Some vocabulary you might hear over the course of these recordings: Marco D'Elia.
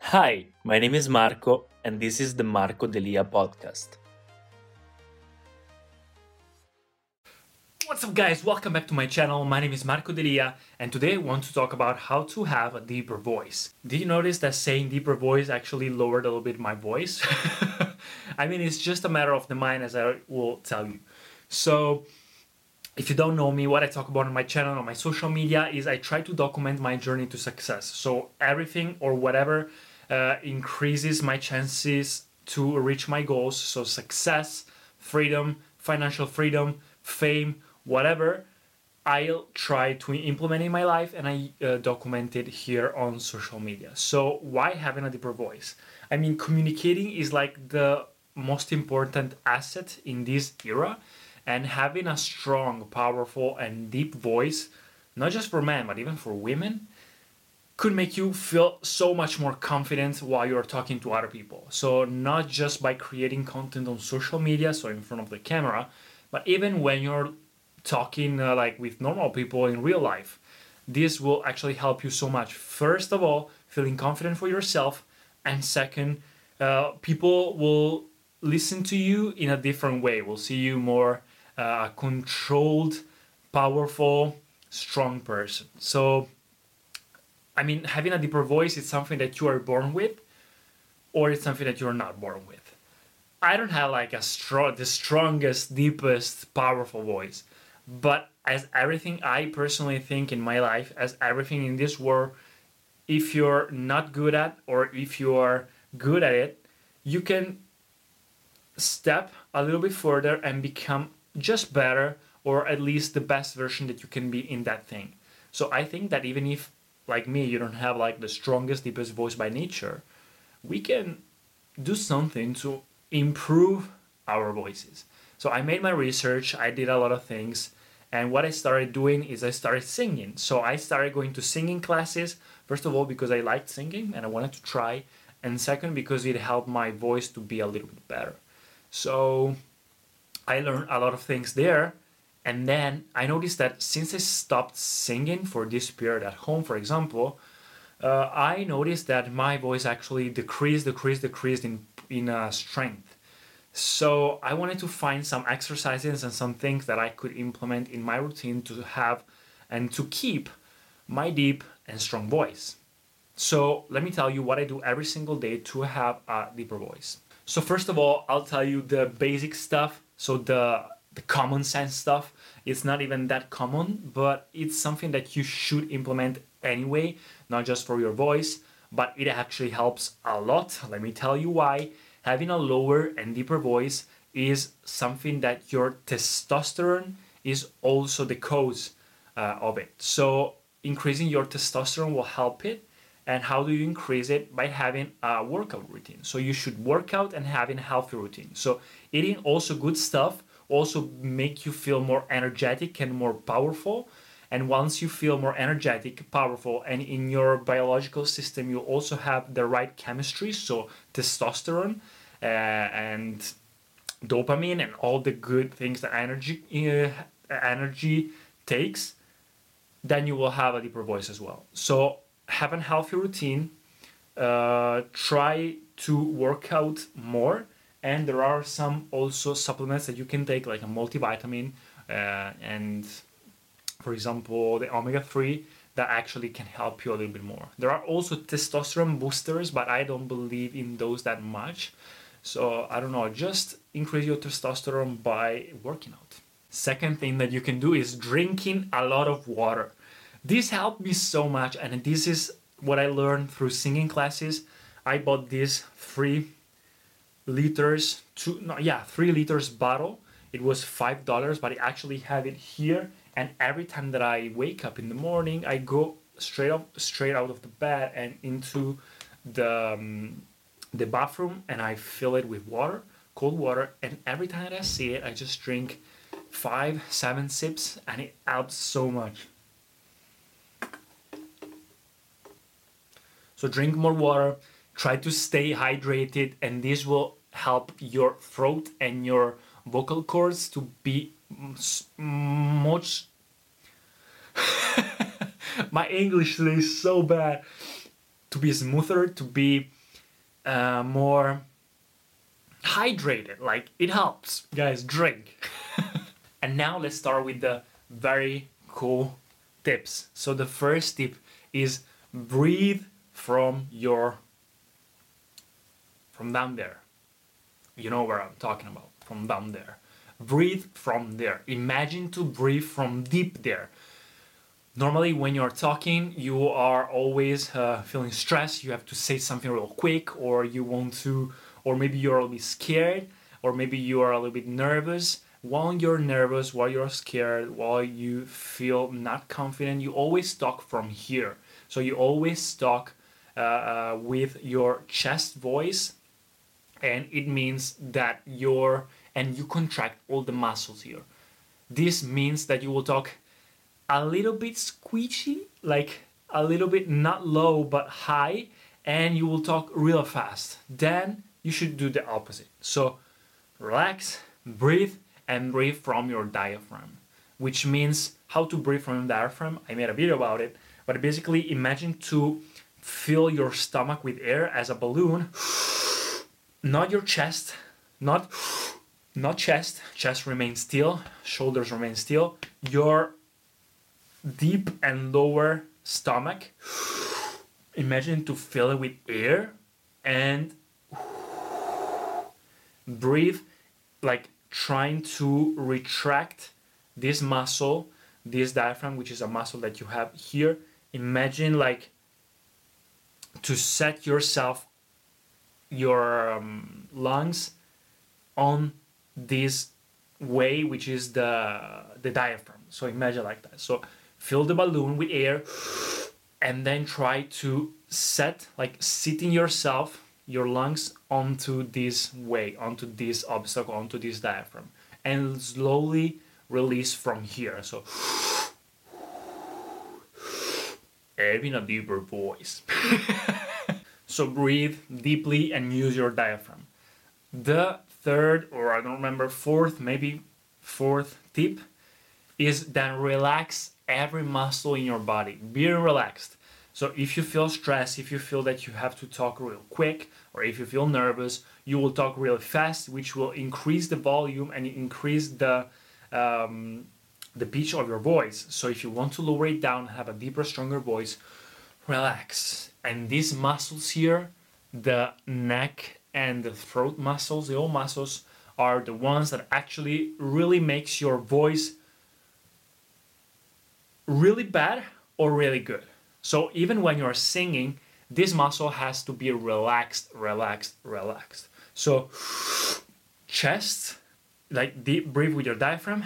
Hi, my name is Marco, and this is the Marco D'Elia podcast. What's up, guys? Welcome back to my channel. My name is Marco D'Elia, and today I want to talk about how to have a deeper voice. Did you notice that saying deeper voice actually lowered a little bit my voice? I mean, it's just a matter of the mind, as I will tell you. So, if you don't know me, what I talk about on my channel, on my social media, is I try to document my journey to success. So everything or whatever increases my chances to reach my goals. So success, freedom, financial freedom, fame, whatever, I'll try to implement in my life, and I document it here on social media. So why having a deeper voice? I mean, communicating is like the most important asset in this era, and having a strong, powerful, and deep voice, not just for men, but even for women, could make you feel so much more confident while you're talking to other people. So not just by creating content on social media, so in front of the camera, but even when you're talking like with normal people in real life, this will actually help you so much. First of all, feeling confident for yourself, and second, people will listen to you in a different way. We'll see you more controlled, powerful, strong person. So, I mean, having a deeper voice is something that you are born with, or it's something that you're not born with. I don't have like the strongest, deepest, powerful voice, but as everything I personally think in my life, as everything in this world, if you're not good at, or if you are good at it, you can step a little bit further and become just better, or at least the best version that you can be in that thing. So I think that even if, like me, you don't have like the strongest, deepest voice by nature, we can do something to improve our voices. So I made my research, I did a lot of things, and what I started doing is I started singing. So I started going to singing classes, first of all because I liked singing and I wanted to try, and second because it helped my voice to be a little bit better. So I learned a lot of things there, and then I noticed that since I stopped singing for this period at home, for example, I noticed that my voice actually decreased in strength. So I wanted to find some exercises and some things that I could implement in my routine to have and to keep my deep and strong voice. So let me tell you what I do every single day to have a deeper voice. So first of all, I'll tell you the basic stuff, so the common sense stuff. It's not even that common, but it's something that you should implement anyway, not just for your voice, but it actually helps a lot. Let me tell you why. Having a lower and deeper voice is something that your testosterone is also the cause of it. So increasing your testosterone will help it. And how do you increase it? By having a workout routine. So you should work out and having a healthy routine. So eating also good stuff also make you feel more energetic and more powerful. And once you feel more energetic, powerful, and in your biological system, you also have the right chemistry. So testosterone and dopamine and all the good things that energy takes, then you will have a deeper voice as well. So have a healthy routine, try to work out more, and there are some also supplements that you can take, like a multivitamin, and for example the omega-3 that actually can help you a little bit more. There are also testosterone boosters, but I don't believe in those that much. So I don't know, just increase your testosterone by working out. Second thing that you can do is drinking a lot of water. This helped me so much, and this is what I learned through singing classes. I bought this 3 liters bottle. It was $5, but I actually have it here. And every time that I wake up in the morning, I go straight out of the bed and into the bathroom, and I fill it with water, cold water. And every time that I see it, I just drink 5-7 sips, and it helps so much. So drink more water, try to stay hydrated, and this will help your throat and your vocal cords to be much... My English today is so bad. To be smoother, to be more hydrated, like it helps. Guys, drink. And now let's start with the very cool tips. So the first tip is breathe from down there. You know where I'm talking about, from down there. Breathe from there. Imagine to breathe from deep there. Normally when you're talking, you are always feeling stressed. You have to say something real quick, or you want to, or maybe you're a little bit scared, or maybe you are a little bit nervous. While you're nervous, while you're scared, while you feel not confident, you always talk from here. So you always talk with your chest voice, and it means that you contract all the muscles here. This means that you will talk a little bit squeezy, like a little bit not low but high, and you will talk real fast. Then you should do the opposite. So relax, breathe, and breathe from your diaphragm, which means how to breathe from your diaphragm. I made a video about it, but basically imagine to fill your stomach with air as a balloon, not your chest, not chest remains still, shoulders remain still, your deep and lower stomach, imagine to fill it with air and breathe, like trying to retract this muscle, this diaphragm, which is a muscle that you have here. Imagine like to set yourself, your lungs on this way, which is the diaphragm. So imagine like that. So fill the balloon with air and then try to set, like sitting yourself, your lungs onto this way, onto this obstacle, onto this diaphragm, and slowly release from here. So having a deeper voice. So breathe deeply and use your diaphragm. The third, or I don't remember, fourth tip is then relax every muscle in your body. Be relaxed. So if you feel stressed, if you feel that you have to talk real quick, or if you feel nervous, you will talk really fast, which will increase the volume and increase the pitch of your voice. So if you want to lower it down, have a deeper, stronger voice, relax. And these muscles here, the neck and the throat muscles, the old muscles, are the ones that actually really makes your voice really bad or really good. So even when you're singing, this muscle has to be relaxed. So chest, like deep breathe with your diaphragm,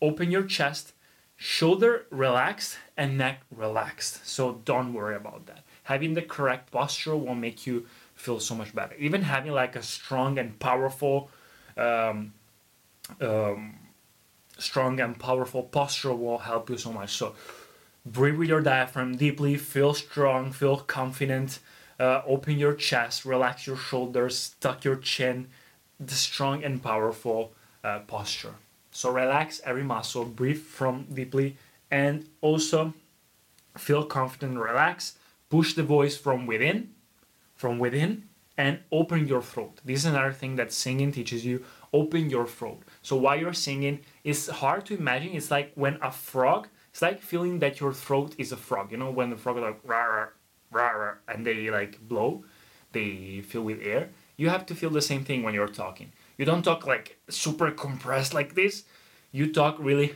open your chest, shoulder relaxed and neck relaxed. So don't worry about that. Having the correct posture will make you feel so much better. Even having like a strong and powerful posture will help you so much. So breathe with your diaphragm deeply, feel strong, feel confident, open your chest, relax your shoulders, tuck your chin, the strong and powerful posture. So relax every muscle, breathe from deeply, and also feel confident, relax, push the voice from within, and open your throat. This is another thing that singing teaches you, open your throat. So while you're singing, it's hard to imagine, it's like when a frog It's like feeling that your throat is a frog. You know, when the frog is like rah, rah, rah, and they like blow, they fill with air. You have to feel the same thing when you're talking. You don't talk like super compressed like this. You talk really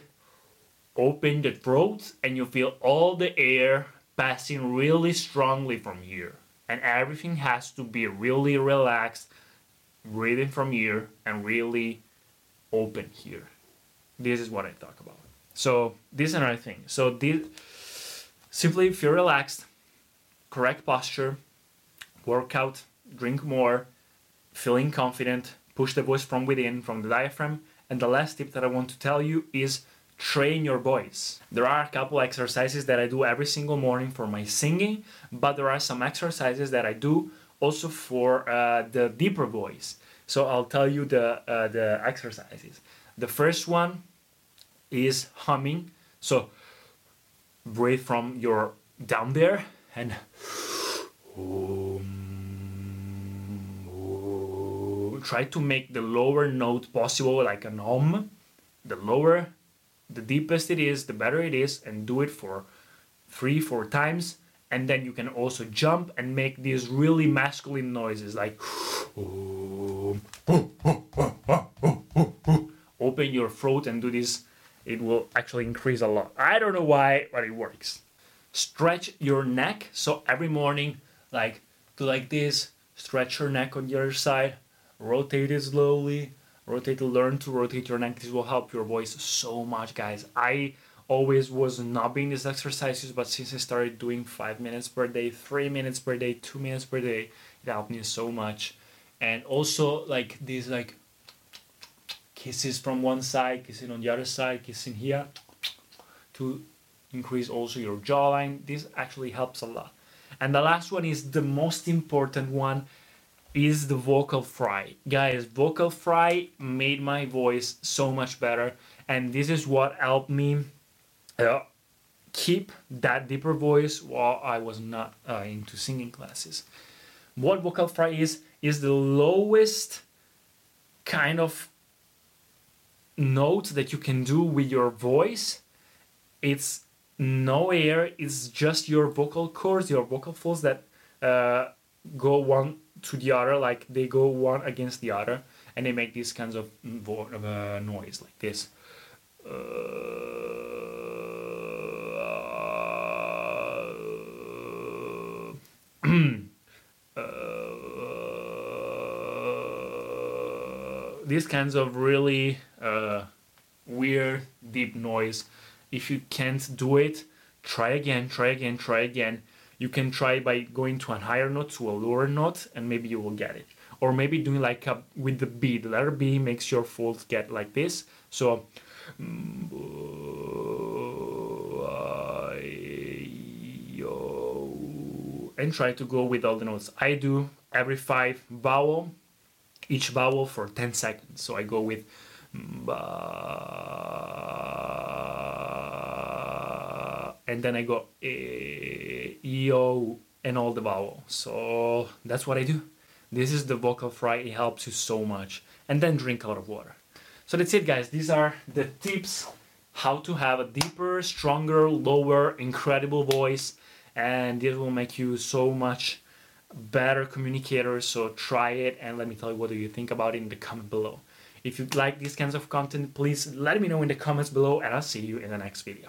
open the throat and you feel all the air passing really strongly from here. And everything has to be really relaxed, breathing from here and really open here. This is what I talk about. So this is another thing. So this, simply if you're relaxed, correct posture, work out, drink more, feeling confident, push the voice from within, from the diaphragm. And the last tip that I want to tell you is train your voice. There are a couple exercises that I do every single morning for my singing, but there are some exercises that I do also for the deeper voice. So I'll tell you the exercises. The first one is humming. So breathe from your down there and try to make the lower note possible, like an om. The lower, the deepest it is, the better it is, and do it for 3-4 times. And then you can also jump and make these really masculine noises, like open your throat and do this. It will actually increase a lot. I don't know why, but it works. Stretch your neck. So every morning, like do like this, stretch your neck on the other side, rotate it slowly, learn to rotate your neck. This will help your voice so much, guys. I always was nubbing these exercises, but since I started doing 5 minutes per day, 3 minutes per day, 2 minutes per day, it helped me so much. And also like these like kisses from one side, kissing on the other side, kissing here to increase also your jawline. This actually helps a lot. And the last one is the most important one, is the vocal fry. Guys, vocal fry made my voice so much better, and this is what helped me keep that deeper voice while I was not into singing classes. What vocal fry is the lowest kind of note that you can do with your voice. It's no air, it's just your vocal cords, your vocal folds that go one to the other, like they go one against the other, and they make these kinds of noise like this. These kinds of really weird deep noise. If you can't do it, try again. You can try by going to a higher note, to a lower note, and maybe you will get it. Or maybe doing like a, with the B, the letter B makes your folds get like this. So, and try to go with all the notes. I do every 5 vowel, each vowel for 10 seconds. So I go with and then I go E, O, and all the vowels. So that's what I do. This is the vocal fry. It helps you so much. And then drink a lot of water. So that's it, guys. These are the tips how to have a deeper, stronger, lower, incredible voice. And this will make you so much better communicator. So try it and let me tell you what do you think about it in the comment below. If you like these kinds of content, please let me know in the comments below, and I'll see you in the next video.